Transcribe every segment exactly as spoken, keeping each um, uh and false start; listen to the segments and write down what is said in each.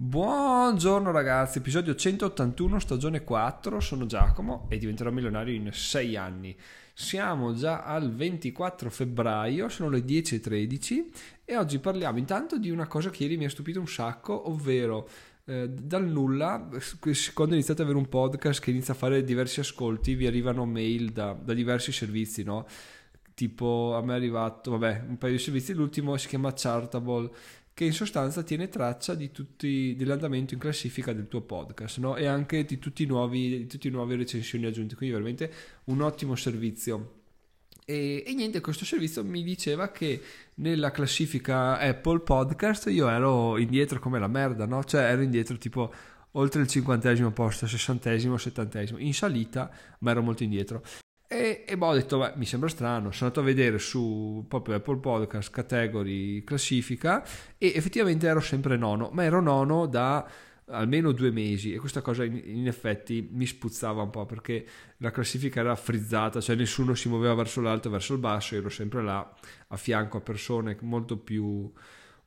Buongiorno ragazzi, episodio centottantuno, stagione quattro, sono Giacomo e diventerò milionario in sei anni. Siamo già al ventiquattro febbraio, sono le dieci e tredici e oggi parliamo intanto di una cosa che ieri mi ha stupito un sacco, ovvero eh, dal nulla, quando iniziate ad avere un podcast che inizia a fare diversi ascolti, vi arrivano mail da, da diversi servizi, no? Tipo a me è arrivato, vabbè, un paio di servizi, l'ultimo si chiama Chartable, che in sostanza tiene traccia di tutti, dell'andamento in classifica del tuo podcast, no? E anche di tutti i nuovi, di tutti i nuovi recensioni aggiunte, quindi veramente un ottimo servizio. E, e niente, questo servizio mi diceva che nella classifica Apple Podcast io ero indietro come la merda, no? Cioè ero indietro tipo oltre il cinquantesimo posto, sessantesimo, settantesimo, in salita, ma ero molto indietro. E, e boh, ho detto, beh, mi sembra strano, sono andato a vedere su proprio Apple Podcast, category, classifica e effettivamente ero sempre nono, ma ero nono da almeno due mesi e questa cosa in, in effetti mi spuzzava un po' perché la classifica era frizzata, cioè nessuno si muoveva verso l'alto, verso il basso, ero sempre là a fianco a persone molto più...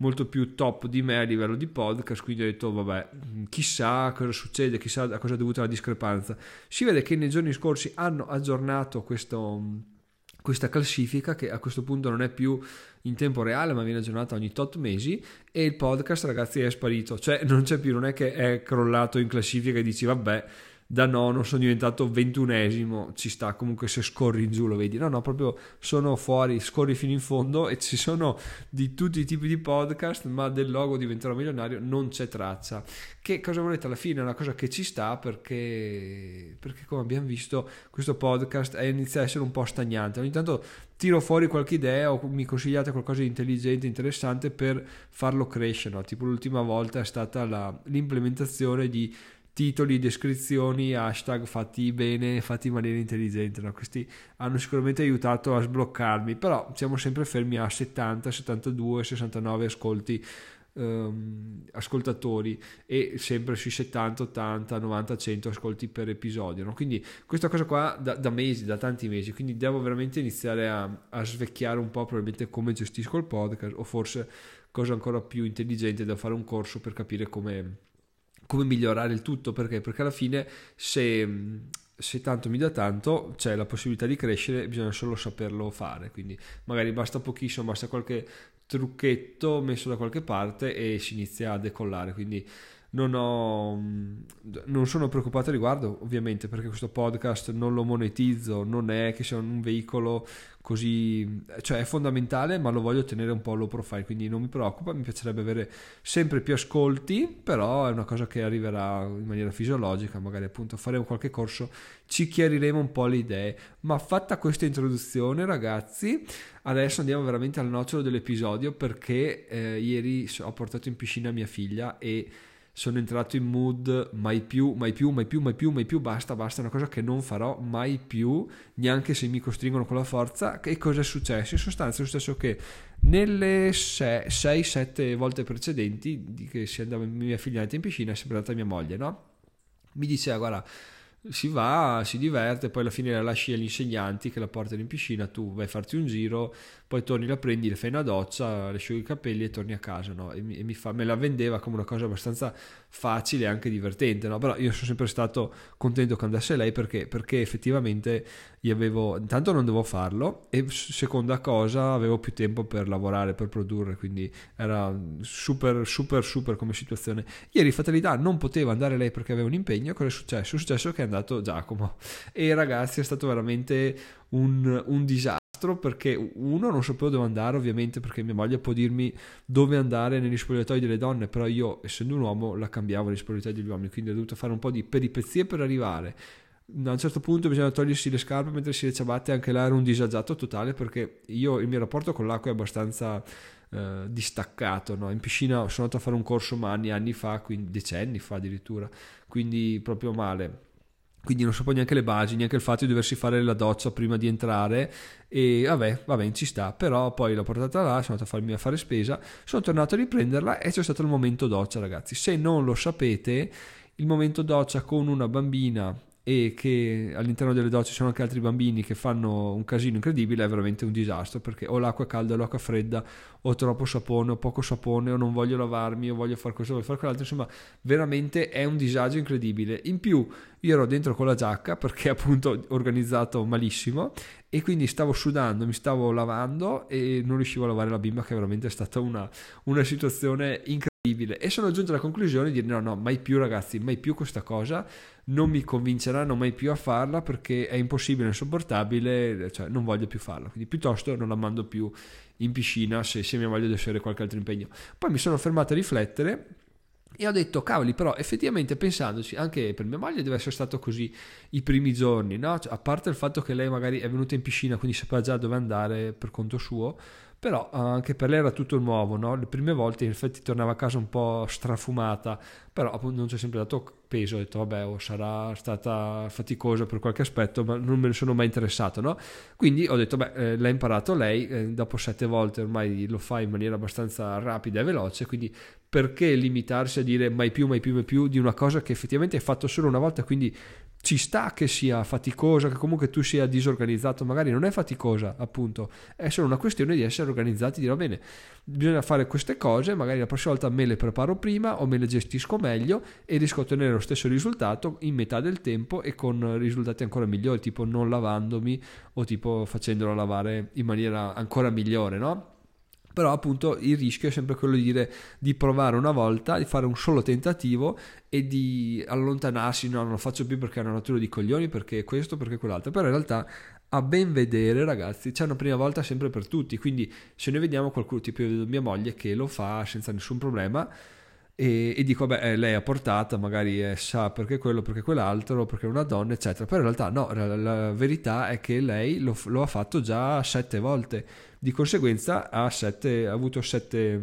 molto più top di me a livello di podcast, quindi ho detto vabbè, chissà cosa succede, chissà a cosa è dovuta la discrepanza. Si vede che nei giorni scorsi hanno aggiornato questo, questa classifica che a questo punto non è più in tempo reale ma viene aggiornata ogni tot mesi e il podcast ragazzi è sparito, cioè non c'è più, non è che è crollato in classifica e dici vabbè da nono sono diventato ventunesimo, ci sta comunque se scorri in giù lo vedi, no no, proprio sono fuori, scorri fino in fondo e ci sono di tutti i tipi di podcast ma del logo diventerò milionario non c'è traccia. Che cosa volete, alla fine è una cosa che ci sta perché, perché come abbiamo visto questo podcast inizia a essere un po' stagnante, ogni tanto tiro fuori qualche idea o mi consigliate qualcosa di intelligente, interessante per farlo crescere, no? Tipo l'ultima volta è stata la, l'implementazione di titoli, descrizioni, hashtag fatti bene, fatti in maniera intelligente, no? Questi hanno sicuramente aiutato a sbloccarmi, però siamo sempre fermi a settanta, settantadue, sessantanove ascolti, ehm, ascoltatori e sempre sui settanta, ottanta, novanta, cento ascolti per episodio, no? Quindi questa cosa qua da, da mesi, da tanti mesi, quindi devo veramente iniziare a, a svecchiare un po' probabilmente come gestisco il podcast o forse cosa ancora più intelligente da fare un corso per capire come... come migliorare il tutto, perché perché alla fine se, se tanto mi dà tanto c'è la possibilità di crescere, bisogna solo saperlo fare, quindi magari basta pochissimo, basta qualche trucchetto messo da qualche parte e si inizia a decollare, quindi non ho non sono preoccupato al riguardo ovviamente perché questo podcast non lo monetizzo, non è che sia un veicolo così, cioè è fondamentale ma lo voglio tenere un po' low profile, quindi non mi preoccupa, mi piacerebbe avere sempre più ascolti, però è una cosa che arriverà in maniera fisiologica, magari appunto faremo qualche corso, ci chiariremo un po' le idee. Ma fatta questa introduzione ragazzi adesso andiamo veramente al nocciolo dell'episodio perché eh, ieri ho portato in piscina mia figlia e sono entrato in mood mai più, mai più, mai più, mai più, mai più, basta, basta, è una cosa che non farò mai più, neanche se mi costringono con la forza. Che cosa è successo? In sostanza è successo che nelle sei sette volte precedenti di che si andava mia figlia in piscina è sempre andata mia moglie, no? Mi diceva guarda, si va, si diverte, poi alla fine la lasci agli insegnanti che la portano in piscina, tu vai a farti un giro, poi torni, la prendi, le fai una doccia, le asciughi i capelli e torni a casa, no? E, mi, e mi fa, me la vendeva come una cosa abbastanza facile e anche divertente, no? Però io sono sempre stato contento che andasse lei perché, perché effettivamente io avevo, intanto non dovevo farlo e seconda cosa avevo più tempo per lavorare, per produrre, quindi era super super super come situazione. Ieri fatalità, non poteva andare lei perché aveva un impegno. Cosa è successo? È successo che andato Giacomo e ragazzi è stato veramente un, un disastro perché uno non sapevo dove andare ovviamente perché mia moglie può dirmi dove andare negli spogliatoi delle donne però io essendo un uomo la cambiavo negli spogliatoi degli uomini quindi ho dovuto fare un po' di peripezie per arrivare. A un certo punto bisogna togliersi le scarpe, mettersi le ciabatte, anche là era un disagiato totale perché io il mio rapporto con l'acqua è abbastanza eh, distaccato, no? In piscina sono andato a fare un corso ma anni, anni fa, quindi decenni fa addirittura, quindi proprio male. Quindi non sapevo neanche le basi, neanche il fatto di doversi fare la doccia prima di entrare e vabbè, vabbè, ci sta. Però poi l'ho portata là, sono andato a farmi a fare spesa, sono tornato a riprenderla e c'è stato il momento doccia ragazzi. Se non lo sapete, il momento doccia con una bambina e che all'interno delle docce ci sono anche altri bambini che fanno un casino incredibile, è veramente un disastro, perché o l'acqua calda o l'acqua fredda, o troppo sapone o poco sapone, o non voglio lavarmi, o voglio fare questo, voglio fare quell'altro, insomma veramente è un disagio incredibile. In più io ero dentro con la giacca perché appunto organizzato malissimo, e quindi stavo sudando, mi stavo lavando e non riuscivo a lavare la bimba, che veramente è stata una, una situazione incredibile. E sono giunto alla conclusione di dire no no, mai più ragazzi, mai più questa cosa, non mi convinceranno mai più a farla perché è impossibile, insopportabile, cioè non voglio più farla, quindi piuttosto non la mando più in piscina se, se mia moglie deve avere qualche altro impegno. Poi mi sono fermato a riflettere e ho detto cavoli, però effettivamente pensandoci anche per mia moglie deve essere stato così i primi giorni, no? Cioè, a parte il fatto che lei magari è venuta in piscina quindi sapeva già dove andare per conto suo, però anche per lei era tutto nuovo, no? Le prime volte in effetti tornava a casa un po' strafumata, però appunto non c'è sempre dato peso, ho detto vabbè, o sarà stata faticosa per qualche aspetto, ma non me ne sono mai interessato, no? Quindi ho detto beh, eh, l'ha imparato lei, eh, dopo sette volte ormai lo fa in maniera abbastanza rapida e veloce, quindi perché limitarsi a dire mai più, mai più, mai più di una cosa che effettivamente hai fatto solo una volta? Quindi ci sta che sia faticosa, che comunque tu sia disorganizzato, magari non è faticosa, appunto è solo una questione di essere organizzati, dire va bene, bisogna fare queste cose, magari la prossima volta me le preparo prima o me le gestisco meglio e riesco a ottenere lo stesso risultato in metà del tempo e con risultati ancora migliori, tipo non lavandomi o tipo facendolo lavare in maniera ancora migliore, no? Però appunto il rischio è sempre quello di dire di provare una volta, di fare un solo tentativo e di allontanarsi, no non lo faccio più perché è una natura di coglioni, perché questo, perché quell'altro, però in realtà a ben vedere ragazzi c'è una prima volta sempre per tutti, quindi se noi vediamo qualcuno, tipo io vedo mia moglie che lo fa senza nessun problema e, e dico beh, lei ha portata, magari è, sa perché quello, perché quell'altro, perché è una donna eccetera, però in realtà no, la, la verità è che lei lo, lo ha fatto già sette volte, di conseguenza ha, sette, ha avuto sette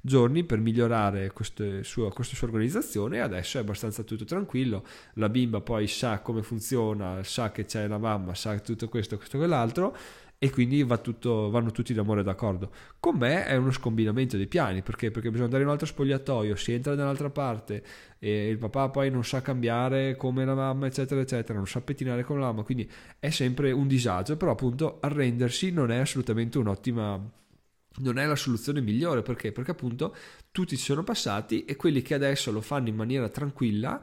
giorni per migliorare queste sua, questa sua organizzazione e adesso è abbastanza tutto tranquillo, la bimba poi sa come funziona, sa che c'è la mamma, sa tutto questo, questo e quell'altro, e quindi va tutto, vanno tutti d'amore d'accordo. Con me è uno scombinamento dei piani, perché perché bisogna andare in un altro spogliatoio, si entra da un'altra parte e il papà poi non sa cambiare come la mamma eccetera eccetera, non sa pettinare come la mamma, quindi è sempre un disagio, però appunto arrendersi non è assolutamente un'ottima, non è la soluzione migliore, perché perché appunto tutti ci sono passati e quelli che adesso lo fanno in maniera tranquilla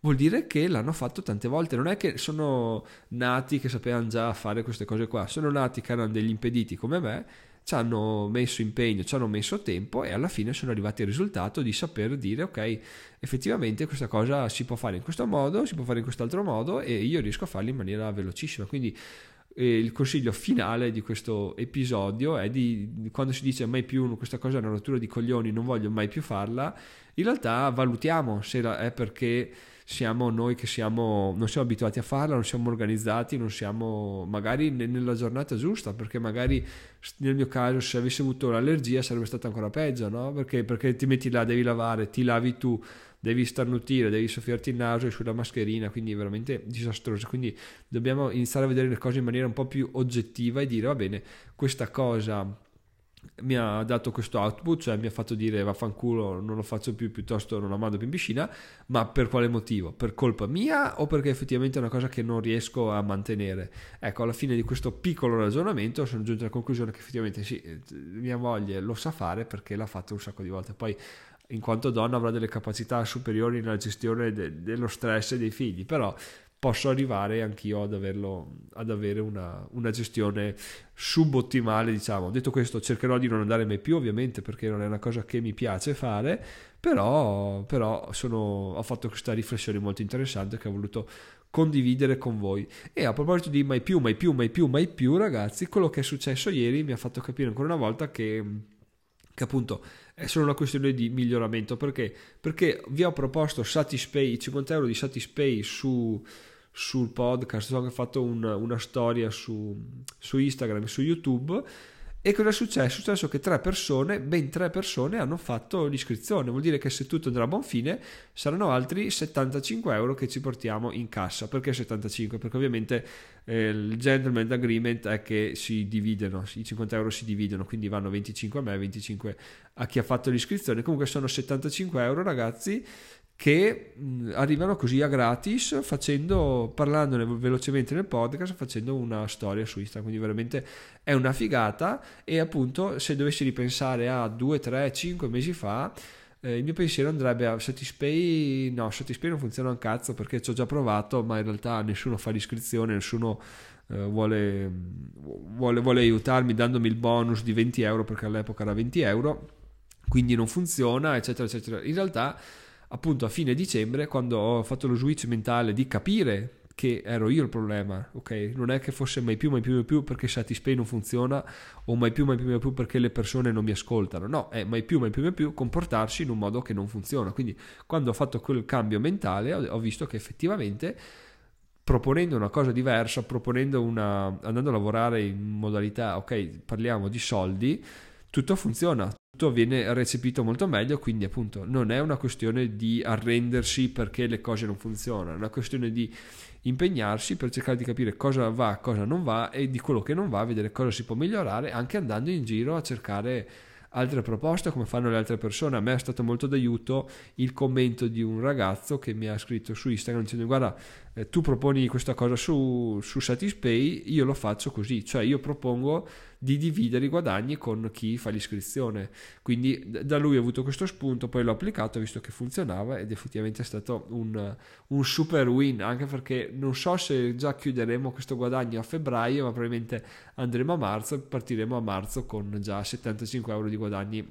vuol dire che l'hanno fatto tante volte, non è che sono nati che sapevano già fare queste cose qua, sono nati che erano degli impediti come me, ci hanno messo impegno, ci hanno messo tempo e alla fine sono arrivati al risultato di saper dire ok, effettivamente questa cosa si può fare in questo modo, si può fare in quest'altro modo e io riesco a farla in maniera velocissima. Quindi eh, il consiglio finale di questo episodio è di, di quando si dice mai più questa cosa è una rottura di coglioni, non voglio mai più farla, in realtà valutiamo se la, è perché siamo noi che siamo, non siamo abituati a farla, non siamo organizzati, non siamo magari nella giornata giusta, perché magari nel mio caso se avessi avuto l'allergia sarebbe stata ancora peggio, no? Perché, perché ti metti là, devi lavare, ti lavi tu, devi starnutire, devi soffiarti il naso e sulla mascherina, quindi è veramente disastroso. Quindi dobbiamo iniziare a vedere le cose in maniera un po' più oggettiva e dire va bene, questa cosa mi ha dato questo output, cioè mi ha fatto dire vaffanculo, non lo faccio più, piuttosto non la mando più in piscina, ma per quale motivo? Per colpa mia o perché effettivamente è una cosa che non riesco a mantenere? Ecco, alla fine di questo piccolo ragionamento sono giunto alla conclusione che effettivamente sì, mia moglie lo sa fare perché l'ha fatto un sacco di volte, poi in quanto donna avrà delle capacità superiori nella gestione de- dello stress e dei figli, però posso arrivare anch'io ad, averlo, ad avere una, una gestione subottimale, diciamo. Detto questo, cercherò di non andare mai più, ovviamente, perché non è una cosa che mi piace fare, però, però sono, ho fatto questa riflessione molto interessante che ho voluto condividere con voi. E a proposito di mai più, mai più, mai più, mai più, ragazzi, quello che è successo ieri mi ha fatto capire ancora una volta che... che appunto è solo una questione di miglioramento. Perché? Perché vi ho proposto Satispay, cinquanta euro di Satispay su, sul podcast, ho anche fatto un, una storia su, su Instagram e su YouTube, e cosa è successo? È successo che tre persone, ben tre persone hanno fatto l'iscrizione, vuol dire che se tutto andrà a buon fine saranno altri settantacinque euro che ci portiamo in cassa. Perché settantacinque? Perché ovviamente eh, il gentleman agreement è che si dividono, i cinquanta euro si dividono, quindi vanno venticinque a me, venticinque a chi ha fatto l'iscrizione, comunque sono settantacinque euro ragazzi che arrivano così a gratis facendo, parlandone velocemente nel podcast, facendo una storia su Instagram. Quindi veramente è una figata. E appunto, se dovessi ripensare a due, tre, cinque mesi fa, eh, il mio pensiero andrebbe a Satispay. No, Satispay non funziona un cazzo perché ci ho già provato, ma in realtà nessuno fa l'iscrizione, nessuno eh, vuole, vuole, vuole aiutarmi dandomi il bonus di venti euro, perché all'epoca era venti euro, quindi non funziona, eccetera eccetera. In realtà, appunto, a fine dicembre, quando ho fatto lo switch mentale di capire che ero io il problema, ok, non è che fosse mai più mai più mai più perché Satispay non funziona, o mai più mai più mai più perché le persone non mi ascoltano, no, è mai più mai più mai più comportarsi in un modo che non funziona. Quindi quando ho fatto quel cambio mentale ho visto che effettivamente, proponendo una cosa diversa, proponendo una andando a lavorare in modalità, ok, parliamo di soldi, tutto funziona, viene recepito molto meglio. Quindi appunto non è una questione di arrendersi perché le cose non funzionano, è una questione di impegnarsi per cercare di capire cosa va, cosa non va, e di quello che non va vedere cosa si può migliorare, anche andando in giro a cercare altre proposte, come fanno le altre persone. A me è stato molto d'aiuto il commento di un ragazzo che mi ha scritto su Instagram dicendo: guarda, eh, tu proponi questa cosa su, su Satispay, io lo faccio così, cioè io propongo di dividere i guadagni con chi fa l'iscrizione. Quindi da lui ho avuto questo spunto, poi l'ho applicato, ho visto che funzionava, ed effettivamente è stato un, un super win, anche perché non so se già chiuderemo questo guadagno a febbraio, ma probabilmente andremo a marzo e partiremo a marzo con già settantacinque euro di guadagni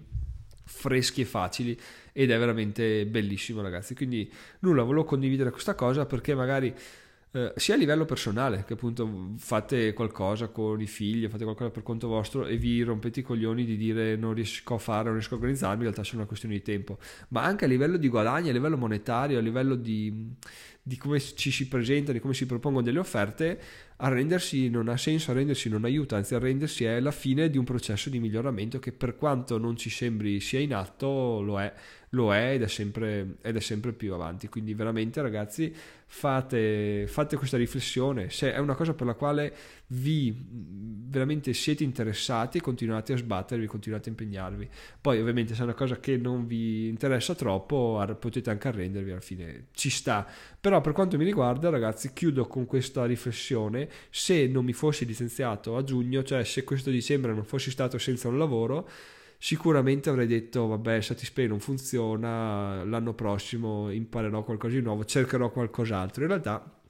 freschi e facili, ed è veramente bellissimo, ragazzi. Quindi nulla, volevo condividere questa cosa perché magari eh, sia a livello personale, che appunto fate qualcosa con i figli, fate qualcosa per conto vostro e vi rompete i coglioni di dire non riesco a fare, non riesco a organizzarmi, in realtà è una questione di tempo, ma anche a livello di guadagni, a livello monetario, a livello di, di come ci si presenta, di come si propongono delle offerte. Arrendersi non ha senso, arrendersi non aiuta, anzi arrendersi è la fine di un processo di miglioramento che, per quanto non ci sembri sia in atto, lo è, lo è ed è sempre, ed è sempre più avanti. Quindi veramente, ragazzi, fate, fate questa riflessione. Se è una cosa per la quale vi veramente siete interessati, continuate a sbattervi, continuate a impegnarvi. Poi ovviamente se è una cosa che non vi interessa troppo, potete anche arrendervi, alla fine ci sta. Però per quanto mi riguarda, ragazzi, chiudo con questa riflessione: se non mi fossi licenziato a giugno, cioè se questo dicembre non fossi stato senza un lavoro, sicuramente avrei detto vabbè, Satispay non funziona, l'anno prossimo imparerò qualcosa di nuovo, cercherò qualcos'altro. In realtà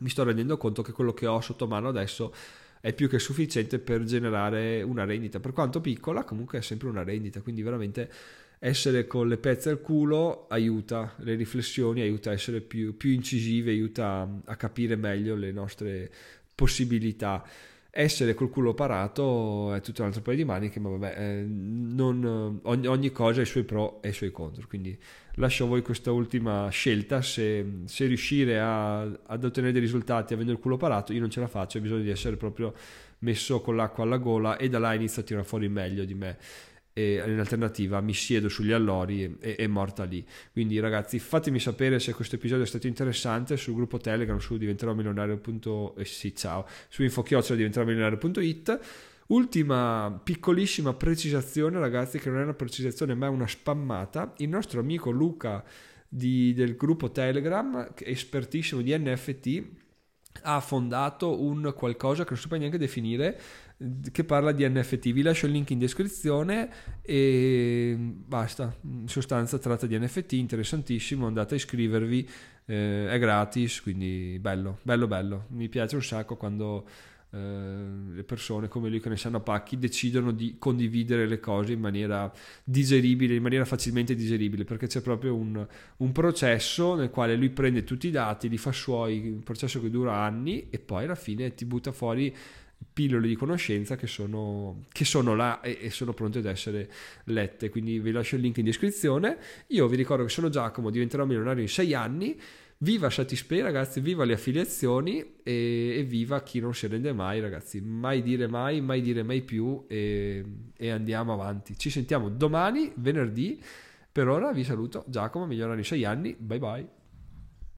mi sto rendendo conto che quello che ho sotto mano adesso è più che sufficiente per generare una rendita, per quanto piccola, comunque è sempre una rendita. Quindi veramente essere con le pezze al culo aiuta, le riflessioni aiuta a essere più, più incisive, aiuta a capire meglio le nostre possibilità. Essere col culo parato è tutto un altro paio di maniche, ma vabbè, eh, non, ogni, ogni cosa ha i suoi pro e i suoi contro. Quindi lascio a voi questa ultima scelta: se, se riuscire a, ad ottenere dei risultati avendo il culo parato, io non ce la faccio, ho bisogno di essere proprio messo con l'acqua alla gola, e da là inizio a tirare fuori il meglio di me. E in alternativa mi siedo sugli allori e, e è morta lì. Quindi ragazzi, fatemi sapere se questo episodio è stato interessante sul gruppo Telegram, su diventerò milionario.it, eh sì, ciao, su infocchioccio diventerò milionario.it. Ultima piccolissima precisazione, ragazzi, che non è una precisazione ma è una spammata: il nostro amico Luca di, del gruppo Telegram, espertissimo di N F T, ha fondato un qualcosa che non so neanche definire, che parla di N F T. Vi lascio il link in descrizione e basta, in sostanza tratta di N F T, interessantissimo, andate a iscrivervi, eh, è gratis, quindi bello bello bello, mi piace un sacco quando eh, le persone come lui, che ne sanno a pacchi, decidono di condividere le cose in maniera digeribile, in maniera facilmente digeribile, perché c'è proprio un, un processo nel quale lui prende tutti i dati, li fa suoi, un processo che dura anni, e poi alla fine ti butta fuori pillole di conoscenza che sono, che sono là e, e sono pronte ad essere lette. Quindi vi lascio il link in descrizione. Io vi ricordo che sono Giacomo, diventerò milionario in sei anni. Viva Satispay, ragazzi, viva le affiliazioni e, e viva chi non si rende mai, ragazzi. Mai dire mai, mai dire mai più, e, e andiamo avanti. Ci sentiamo domani, venerdì. Per ora vi saluto, Giacomo, milionario in sei anni. Bye bye.